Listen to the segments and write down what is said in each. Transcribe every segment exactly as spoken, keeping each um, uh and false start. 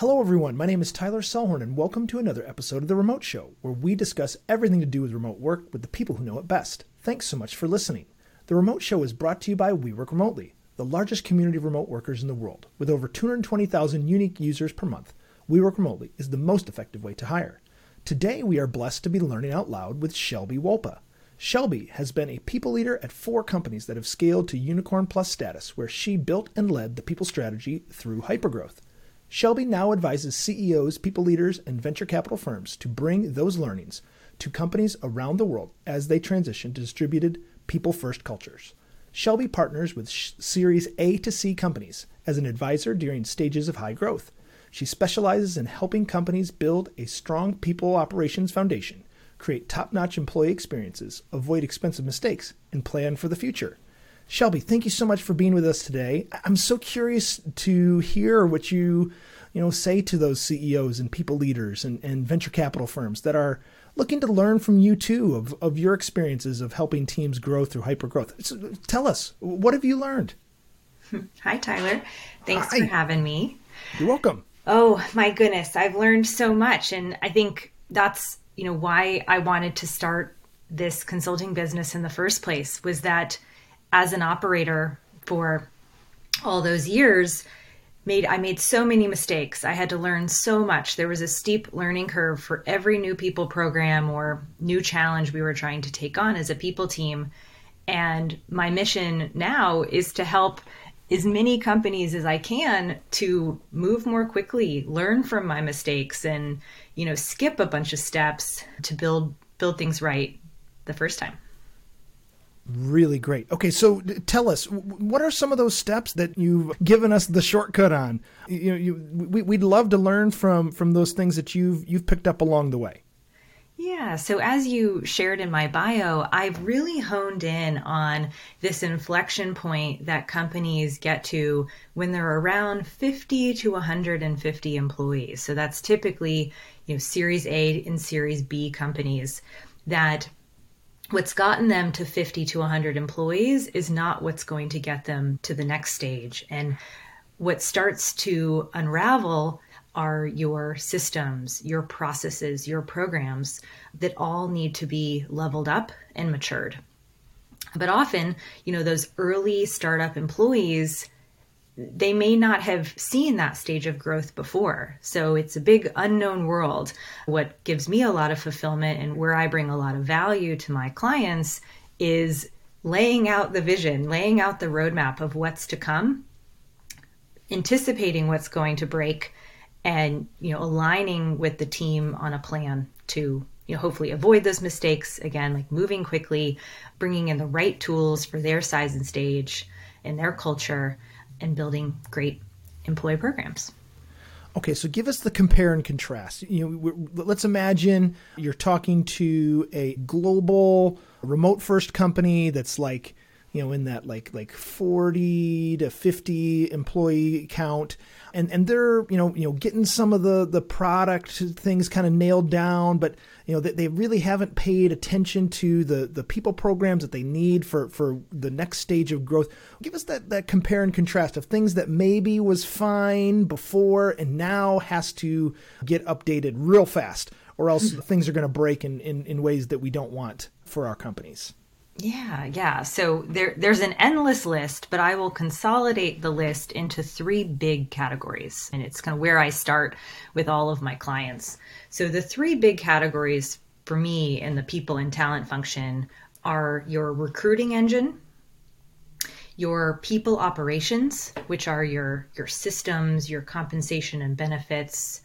Hello everyone, my name is Tyler Selhorn and welcome to another episode of The Remote Show, where we discuss everything to do with remote work with the people who know it best. Thanks so much for listening. The Remote Show is brought to you by WeWork Remotely, the largest community of remote workers in the world. With over two hundred twenty thousand unique users per month, WeWork Remotely is the most effective way to hire. Today we are blessed to be learning out loud with Shelby Wolpa. Shelby has been a people leader at four companies that have scaled to Unicorn Plus status, where she built and led the people strategy through hypergrowth. Shelby now advises C E Os, people leaders, and venture capital firms to bring those learnings to companies around the world as they transition to distributed, people-first cultures. Shelby partners with sh- Series A to C companies as an advisor during stages of high growth. She specializes in helping companies build a strong people operations foundation, create top-notch employee experiences, avoid expensive mistakes, and plan for the future. Shelby, thank you so much for being with us today. I'm so curious to hear what you, you know, say to those C E Os and people leaders and, and venture capital firms that are looking to learn from you too, of, of your experiences of helping teams grow through hypergrowth. So tell us, what have you learned? Hi, Tyler. Thanks Hi. for having me. You're welcome. Oh my goodness. I've learned so much. And I think that's, you know, why I wanted to start this consulting business in the first place, was that as an operator for all those years, made I made so many mistakes. I had to learn so much. There was a steep learning curve for every new people program or new challenge we were trying to take on as a people team. And my mission now is to help as many companies as I can to move more quickly, learn from my mistakes, and, you know, skip a bunch of steps to build build things right the first time. Really great. Okay, so tell us, what are some of those steps that you've given us the shortcut on? You know, you, we, we'd love to learn from from those things that you've you've picked up along the way. Yeah, so as you shared in my bio, I've really honed in on this inflection point that companies get to when they're around fifty to one hundred fifty employees. So that's typically, you know, Series A and Series B companies that. What's gotten them to fifty to one hundred employees is not what's going to get them to the next stage. And what starts to unravel are your systems, your processes, your programs that all need to be leveled up and matured. But often, you know, those early startup employees, they may not have seen that stage of growth before. So it's a big unknown world. What gives me a lot of fulfillment and where I bring a lot of value to my clients is laying out the vision, laying out the roadmap of what's to come, anticipating what's going to break, and, you know, aligning with the team on a plan to, you know, hopefully avoid those mistakes. Again, like moving quickly, bringing in the right tools for their size and stage and their culture, and building great employee programs. Okay, so give us the compare and contrast. You know, we're, let's imagine you're talking to a global remote first company that's like, you know, in that like like forty to fifty employee count, and and they're, you know, you know, getting some of the the product things kind of nailed down, but, you know, they, they really haven't paid attention to the the people programs that they need for for the next stage of growth. Give us that that compare and contrast of things that maybe was fine before and now has to get updated real fast, or else things are going to break in, in in ways that we don't want for our companies. Yeah, yeah. So there, there's an endless list, but I will consolidate the list into three big categories. And it's kind of where I start with all of my clients. So the three big categories for me in the people and talent function are your recruiting engine, your people operations, which are your, your systems, your compensation and benefits.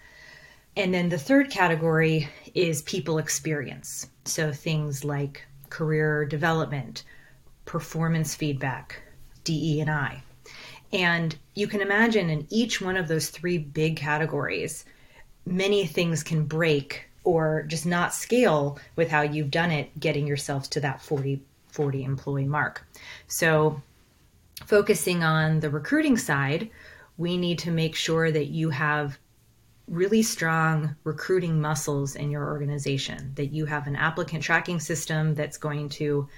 And then the third category is people experience. So things like career development, performance feedback, D E and I. And you can imagine in each one of those three big categories, many things can break or just not scale with how you've done it, getting yourself to that forty, forty employee mark. So focusing on the recruiting side, we need to make sure that you have really strong recruiting muscles in your organization, that you have an applicant tracking system that's going to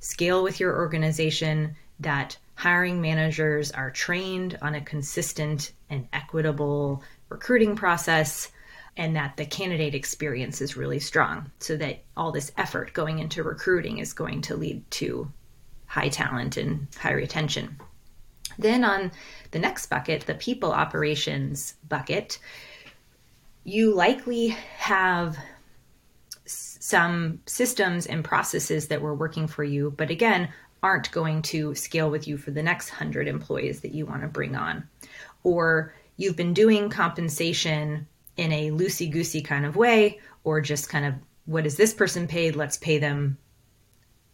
scale with your organization, that hiring managers are trained on a consistent and equitable recruiting process, and that the candidate experience is really strong, so that all this effort going into recruiting is going to lead to high talent and high retention. Then on the next bucket, the people operations bucket, you likely have some systems and processes that were working for you, but again, aren't going to scale with you for the next one hundred employees that you want to bring on. Or you've been doing compensation in a loosey-goosey kind of way, or just kind of, what is this person paid? Let's pay them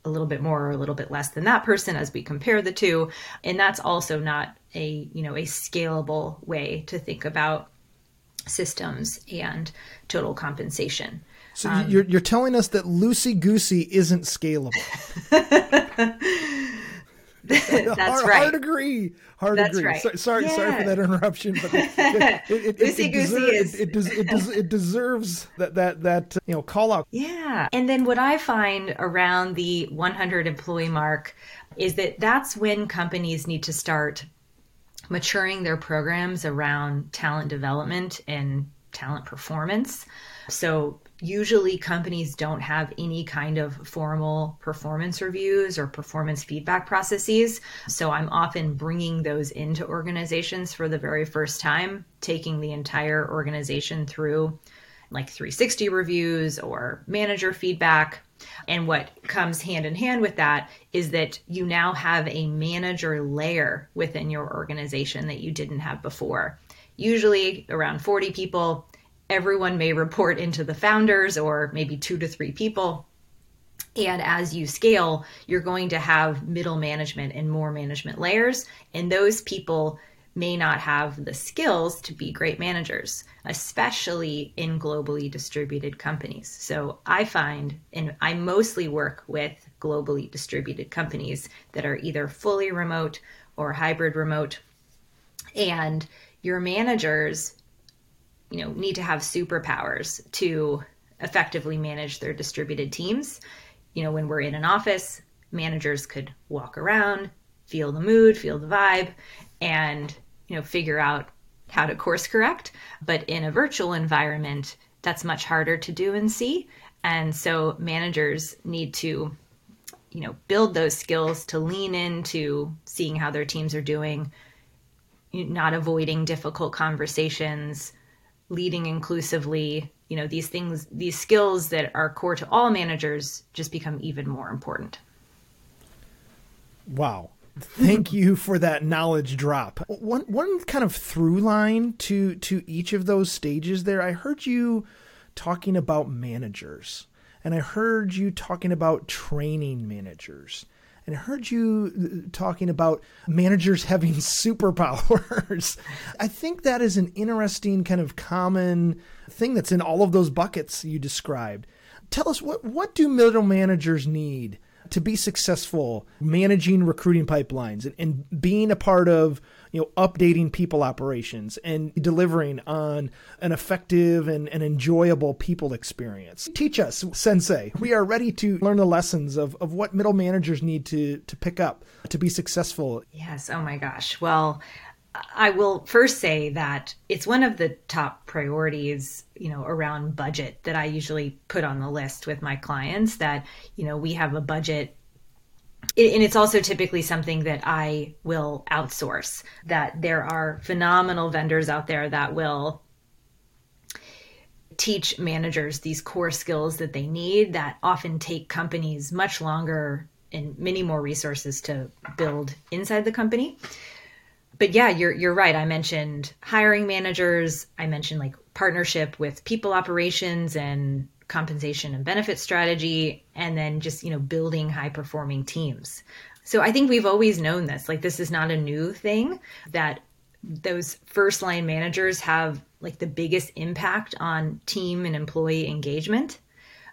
a little bit more or a little bit less than that person as we compare the two. And that's also not a, you know, a scalable way to think about systems and total compensation. So um, you're you're telling us that loosey-goosey isn't scalable. That's hard, right. Hard agree. Hard That's agree. Right. So, sorry, yeah. sorry for that interruption. But it, it, it, it, deserves, is... it, it, it, des- it deserves that that that you know call out. Yeah, and then what I find around the one hundred employee mark is that that's when companies need to start maturing their programs around talent development and talent performance. So usually companies don't have any kind of formal performance reviews or performance feedback processes. So I'm often bringing those into organizations for the very first time, taking the entire organization through like three sixty reviews or manager feedback. And what comes hand in hand with that is that you now have a manager layer within your organization that you didn't have before. Usually around forty people, everyone may report into the founders or maybe two to three people. And as you scale, you're going to have middle management and more management layers. And those people may not have the skills to be great managers, especially in globally distributed companies. So I find, and I mostly work with globally distributed companies that are either fully remote or hybrid remote. And your managers, you know, need to have superpowers to effectively manage their distributed teams. You know, when we're in an office, managers could walk around, feel the mood, feel the vibe, and, you know, figure out how to course correct. But in a virtual environment, that's much harder to do and see. And so managers need to, you know, build those skills to lean into seeing how their teams are doing, not avoiding difficult conversations, leading inclusively. You know, these things, these skills that are core to all managers just become even more important. Wow. Thank you for that knowledge drop. One one kind of through line to to each of those stages there. I heard you talking about managers, and I heard you talking about training managers, and I heard you talking about managers having superpowers. I think that is an interesting kind of common thing that's in all of those buckets you described. Tell us, what what do middle managers need to be successful managing recruiting pipelines and, and being a part of, you know, updating people operations and delivering on an effective and, and enjoyable people experience? Teach us, Sensei. We are ready to learn the lessons of, of what middle managers need to, to pick up to be successful. Yes. Oh my gosh. Well, I will first say that it's one of the top priorities, you know, around budget that I usually put on the list with my clients, that, you know, we have a budget. And it's also typically something that I will outsource, that there are phenomenal vendors out there that will teach managers these core skills that they need that often take companies much longer and many more resources to build inside the company. But yeah, you're you're right. I mentioned hiring managers. I mentioned like partnership with people operations and compensation and benefit strategy, and then just, you know, building high performing teams. So I think we've always known this. Like, this is not a new thing, that those first line managers have like the biggest impact on team and employee engagement.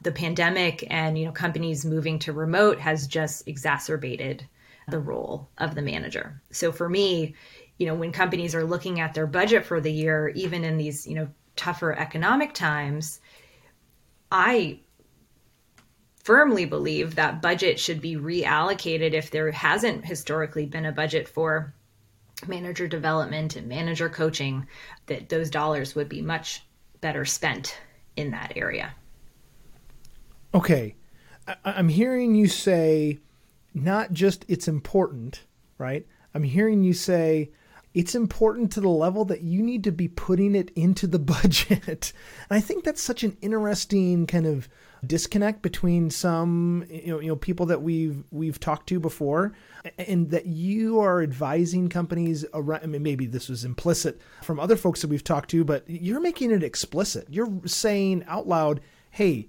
The pandemic and, you know, companies moving to remote has just exacerbated the role of the manager. So for me, you know, when companies are looking at their budget for the year, even in these, you know, tougher economic times, I firmly believe that budget should be reallocated if there hasn't historically been a budget for manager development and manager coaching, that those dollars would be much better spent in that area. Okay. I- I'm hearing you say not just it's important, right? I'm hearing you say it's important to the level that you need to be putting it into the budget. And I think that's such an interesting kind of disconnect between some, you know, you know, people that we've we've talked to before, and that you are advising companies around. I mean, maybe this was implicit from other folks that we've talked to, but you're making it explicit. You're saying out loud, "Hey,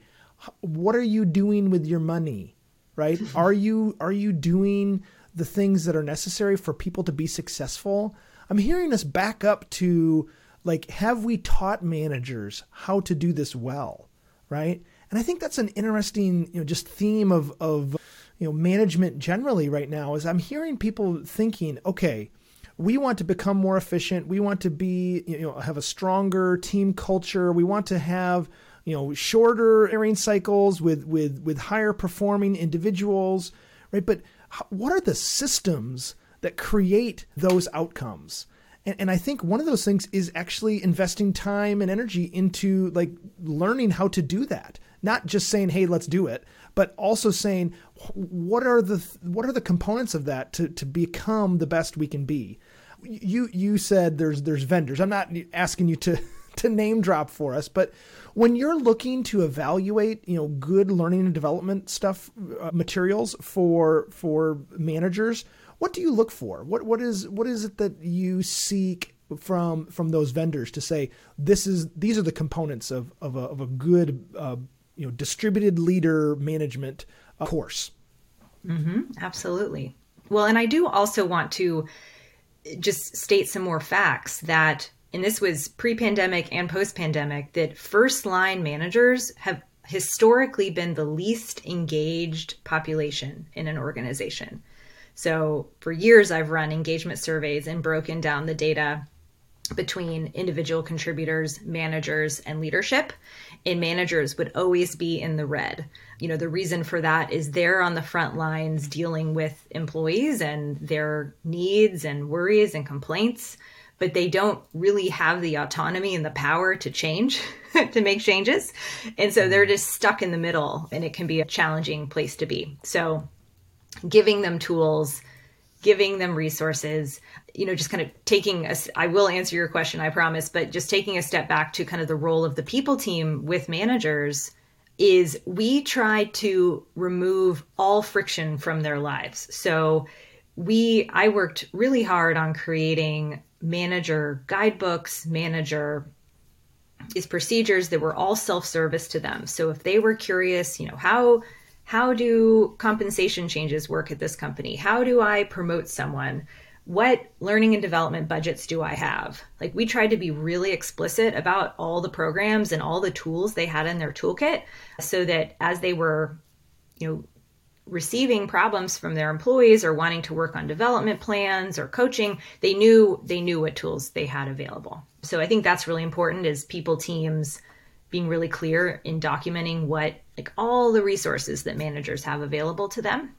what are you doing with your money? Right? Are you are you doing the things that are necessary for people to be successful?" I'm hearing us back up to, like, have we taught managers how to do this well? Right? And I think that's an interesting, you know, just theme of, of, you know, management generally right now, is I'm hearing people thinking, okay, we want to become more efficient. We want to be, you know, have a stronger team culture. We want to have, you know, shorter hiring cycles with, with, with higher performing individuals, right? But what are the systems that create those outcomes? And, and I think one of those things is actually investing time and energy into, like, learning how to do that. Not just saying, hey, let's do it, but also saying, what are the what are the components of that to, to become the best we can be? You you said there's there's vendors. I'm not asking you to, to name drop for us, but when you're looking to evaluate, you know, good learning and development stuff, uh, materials for for managers, what do you look for? What what is what is it that you seek from from those vendors to say this is these are the components of of a, of a good uh, you know, distributed leader management course? Mm-hmm, absolutely. Well, and I do also want to just state some more facts that, and this was pre-pandemic and post-pandemic, that first-line managers have historically been the least engaged population in an organization. So for years, I've run engagement surveys and broken down the data between individual contributors, managers, and leadership, and managers would always be in the red. You know, the reason for that is they're on the front lines dealing with employees and their needs and worries and complaints, but they don't really have the autonomy and the power to change, to make changes. And so they're just stuck in the middle, and it can be a challenging place to be. So giving them tools, giving them resources, you know, just kind of taking a, I will answer your question, I promise, but just taking a step back to kind of the role of the people team with managers is we try to remove all friction from their lives. So we, I worked really hard on creating manager guidebooks, manager is procedures that were all self-service to them. So if they were curious, you know, how How do compensation changes work at this company? How do I promote someone? What learning and development budgets do I have? Like, we tried to be really explicit about all the programs and all the tools they had in their toolkit, so that as they were, you know, receiving problems from their employees or wanting to work on development plans or coaching, they knew they knew what tools they had available. So I think that's really important, is people teams being really clear in documenting what, like, all the resources that managers have available to them.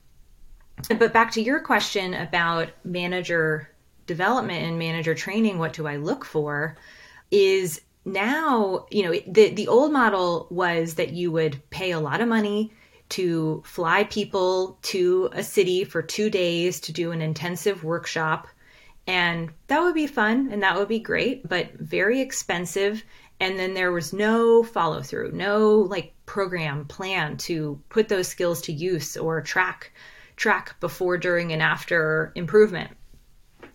But back to your question about manager development and manager training, what do I look for? Is now, you know, the, the old model was that you would pay a lot of money to fly people to a city for two days to do an intensive workshop. And that would be fun and that would be great, but very expensive. And then there was no follow through, no, like, program plan to put those skills to use or track, track before, during, and after improvement.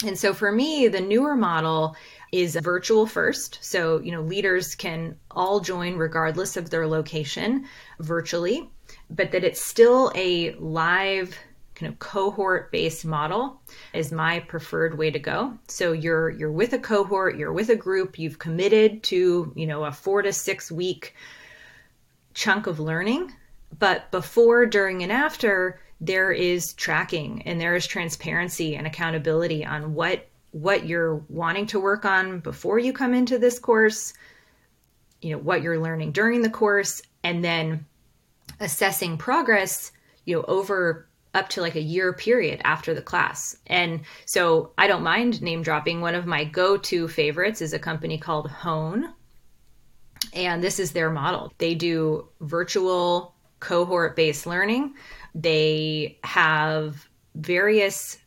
And so for me, the newer model is virtual first. So, you know, leaders can all join regardless of their location virtually, but that it's still a live kind of cohort-based model is my preferred way to go. So you're you're with a cohort, you're with a group, you've committed to, you know, a four to six week chunk of learning, but before, during, and after, there is tracking and there is transparency and accountability on what what you're wanting to work on before you come into this course, you know, what you're learning during the course, and then assessing progress, you know, over up to like a year period after the class. And so I don't mind name dropping. One of my go-to favorites is a company called Hone. And this is their model. They do virtual cohort-based learning. They have various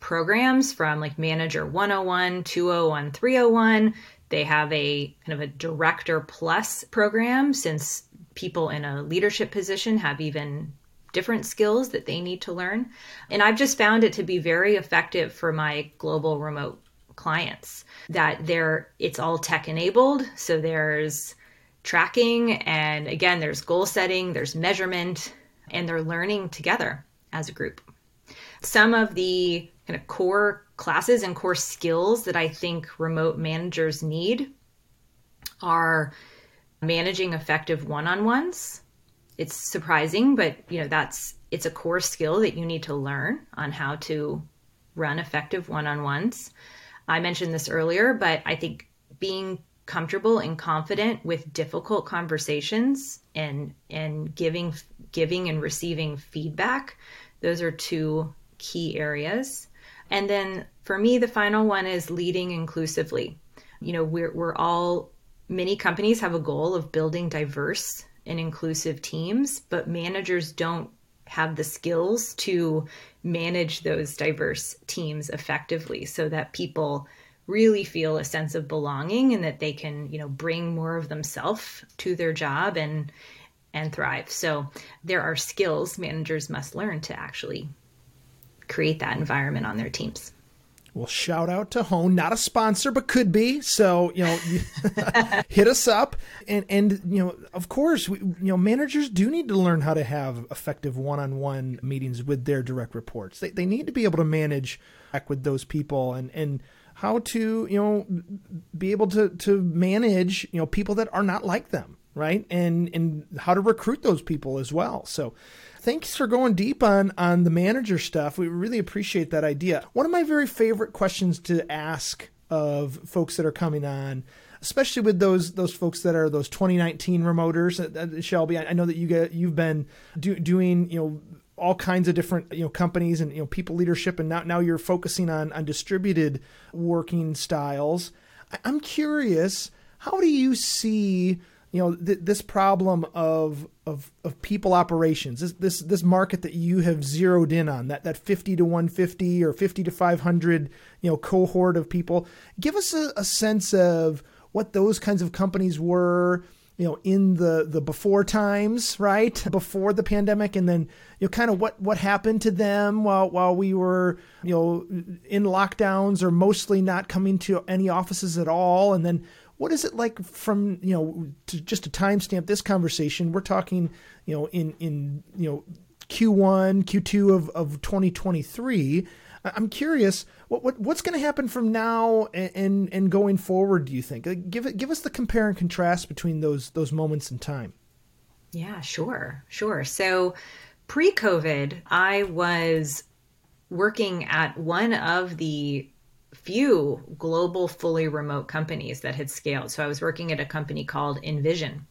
programs from like Manager one oh one, two oh one, three oh one. They have a kind of a Director Plus program, since people in a leadership position have even different skills that they need to learn. And I've just found it to be very effective for my global remote clients, that they're, it's all tech enabled. So there's tracking, and again, there's goal setting, there's measurement, and they're learning together as a group. Some of the kind of core classes and core skills that I think remote managers need are managing effective one-on-ones. It's surprising, but you know, that's, it's a core skill that you need to learn on how to run effective one-on-ones. I mentioned this earlier, but I think being comfortable and confident with difficult conversations and and giving giving and receiving feedback, those are two key areas. And then for me, the final one is leading inclusively. You know, we're we're all, many companies have a goal of building diverse and inclusive teams, but managers don't have the skills to manage those diverse teams effectively so that people really feel a sense of belonging and that they can, you know, bring more of themselves to their job and and thrive. So there are skills managers must learn to actually create that environment on their teams. Well, shout out to Hone, not a sponsor, but could be. So, you know, hit us up. And, and you know, of course, we, you know, managers do need to learn how to have effective one-on-one meetings with their direct reports. They, they need to be able to manage with those people and, and how to, you know, be able to, to manage, you know, people that are not like them, right? And, and how to recruit those people as well. So, thanks for going deep on, on the manager stuff. We really appreciate that idea. One of my very favorite questions to ask of folks that are coming on, especially with those those folks that are those twenty nineteen remoters, Shelby, I know that you get, you've been do, doing, you know, all kinds of different, you know, companies and, you know, people leadership, and now, now you're focusing on, on distributed working styles. I'm curious, how do you see, you know, th- this problem of, of, of people operations, this, this, this market that you have zeroed in on, that, that fifty to one fifty or fifty to five hundred, you know, cohort of people. Give us a, a sense of what those kinds of companies were, you know, in the, the before times, right? Before the pandemic. And then, you know, kind of what, what happened to them while, while we were, you know, in lockdowns or mostly not coming to any offices at all. And then, what is it like from, you know, to just to timestamp this conversation, we're talking, you know, in, in, you know, Q one, Q two of, of twenty twenty-three. I'm curious what, what what's going to happen from now and, and, and going forward, do you think? Like, give it, give us the compare and contrast between those, those moments in time. Yeah, sure. Sure. So pre-COVID, I was working at one of the few global fully remote companies that had scaled. So I was working at a company called InVision.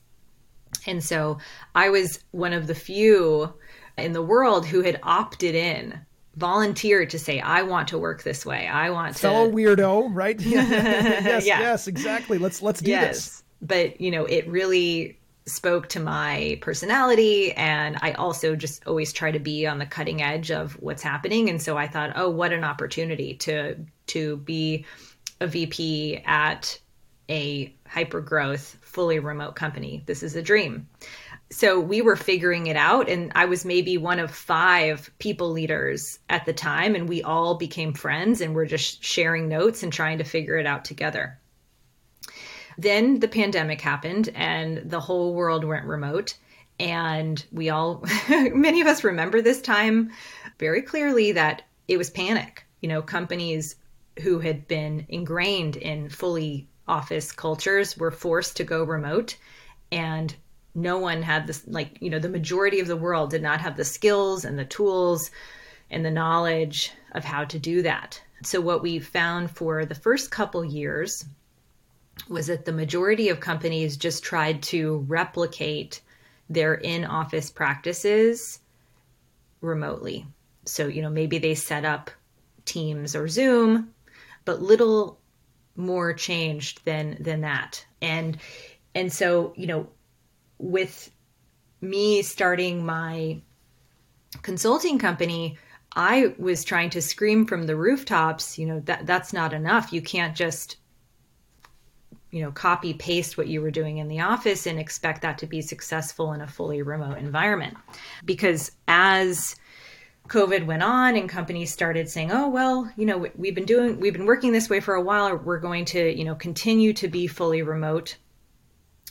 And so I was one of the few in the world who had opted in, volunteered to say, I want to work this way. I want to. Fellow weirdo, right? yes, yeah. yes, exactly. Let's, let's do yes. this. But, you know, it really spoke to my personality. And I also just always try to be on the cutting edge of what's happening. And so I thought, oh, what an opportunity to, to be a V P at a hyper growth, fully remote company. This is a dream. So we were figuring it out. And I was maybe one of five people leaders at the time. And we all became friends and we're just sharing notes and trying to figure it out together. Then the pandemic happened and the whole world went remote. And we all, many of us remember this time very clearly, that it was panic. You know, companies who had been ingrained in fully office cultures were forced to go remote. And no one had this, like, you know, the majority of the world did not have the skills and the tools and the knowledge of how to do that. So what we found for the first couple years was that the majority of companies just tried to replicate their in-office practices remotely. So, you know, maybe they set up Teams or Zoom, but little more changed than than that. And and so, you know, with me starting my consulting company, I was trying to scream from the rooftops, you know, that that's not enough. You can't just, you know, copy paste what you were doing in the office and expect that to be successful in a fully remote environment. Because as COVID went on and companies started saying, oh, well, you know, we've been doing, we've been working this way for a while. We're going to, you know, continue to be fully remote.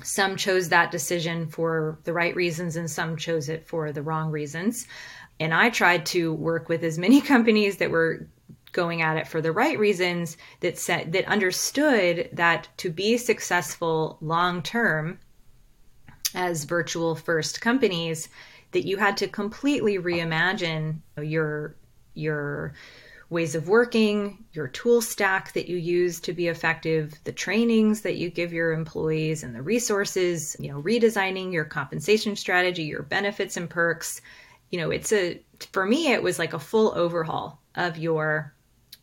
Some chose that decision for the right reasons and some chose it for the wrong reasons. And I tried to work with as many companies that were going at it for the right reasons, that said, that understood that to be successful long-term as virtual first companies, that you had to completely reimagine your, your ways of working, your tool stack that you use to be effective, the trainings that you give your employees and the resources, you know, redesigning your compensation strategy, your benefits and perks. You know, it's a, for me, it was like a full overhaul of your,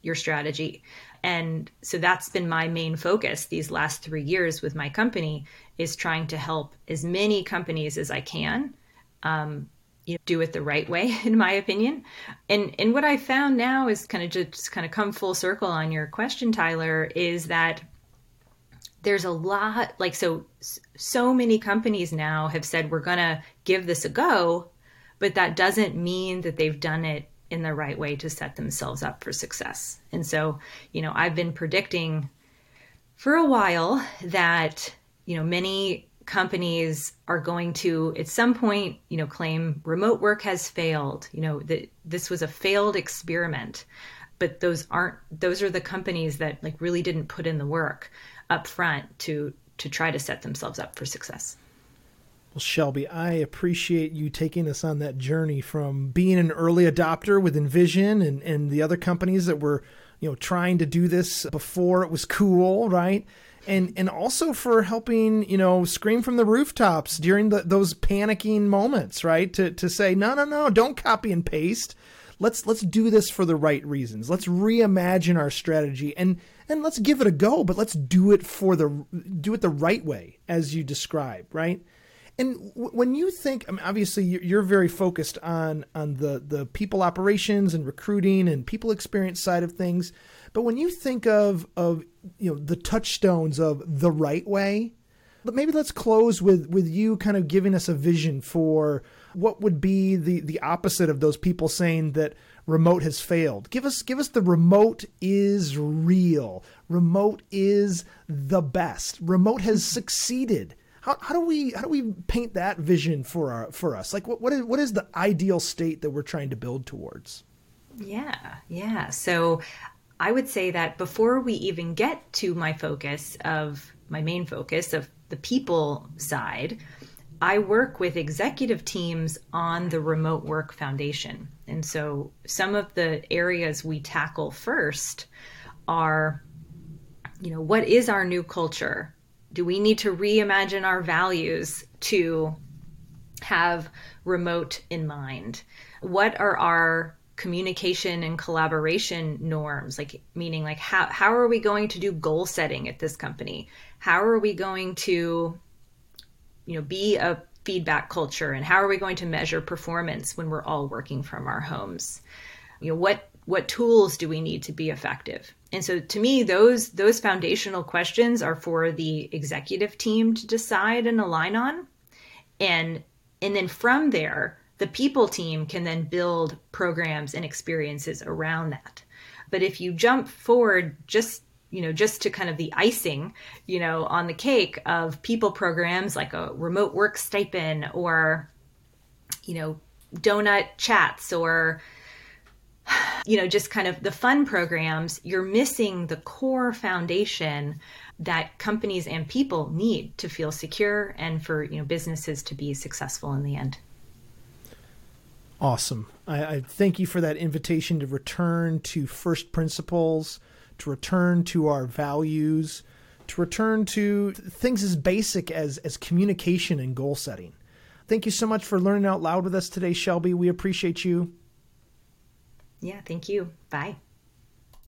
your strategy. And so that's been my main focus these last three years with my company, is trying to help as many companies as I can um, you know, do it the right way, in my opinion. And and what I found now is kind of just kind of come full circle on your question, Tyler, is that there's a lot, like, so, so many companies now have said, we're going to give this a go, but that doesn't mean that they've done it in the right way to set themselves up for success. And so, you know, I've been predicting for a while that, you know, many companies are going to, at some point, you know, claim remote work has failed, you know, that this was a failed experiment, but those aren't, those are the companies that like really didn't put in the work up front to, to try to set themselves up for success. Well, Shelby, I appreciate you taking us on that journey from being an early adopter with InVision and, and the other companies that were, you know, trying to do this before it was cool, right? And and also for helping, you know, scream from the rooftops during the, those panicking moments, right? To to say, no, no, no, don't copy and paste. Let's let's do this for the right reasons. Let's reimagine our strategy and and let's give it a go, but let's do it for the do it the right way, as you describe, right? And when you think, I mean, obviously you're very focused on on the, the people operations and recruiting and people experience side of things, but when you think of of you know the touchstones of the right way, maybe let's close with with you kind of giving us a vision for what would be the the opposite of those people saying that remote has failed. Give us give us the remote is real. Remote is the best. Remote has succeeded. How, how do we how do we paint that vision for our for us? Like what what is what is the ideal state that we're trying to build towards? Yeah, yeah. So I would say that before we even get to my focus of my main focus of the people side, I work with executive teams on the remote work foundation. And so some of the areas we tackle first are, you know, what is our new culture? Do we need to reimagine our values to have remote in mind? What are our communication and collaboration norms? Like, meaning like, how, how are we going to do goal setting at this company? How are we going to, you know, be a feedback culture? And how are we going to measure performance when we're all working from our homes? You know, what, what tools do we need to be effective? And so to me, those those foundational questions are for the executive team to decide and align on. And, and then from there, the people team can then build programs and experiences around that. But if you jump forward just, you know, just to kind of the icing, you know, on the cake of people programs like a remote work stipend or, you know, donut chats or, you know, just kind of the fun programs, you're missing the core foundation that companies and people need to feel secure and for, you know, businesses to be successful in the end. Awesome. I, I thank you for that invitation to return to first principles, to return to our values, to return to things as basic as, as communication and goal setting. Thank you so much for learning out loud with us today, Shelby. We appreciate you. Yeah, thank you. Bye.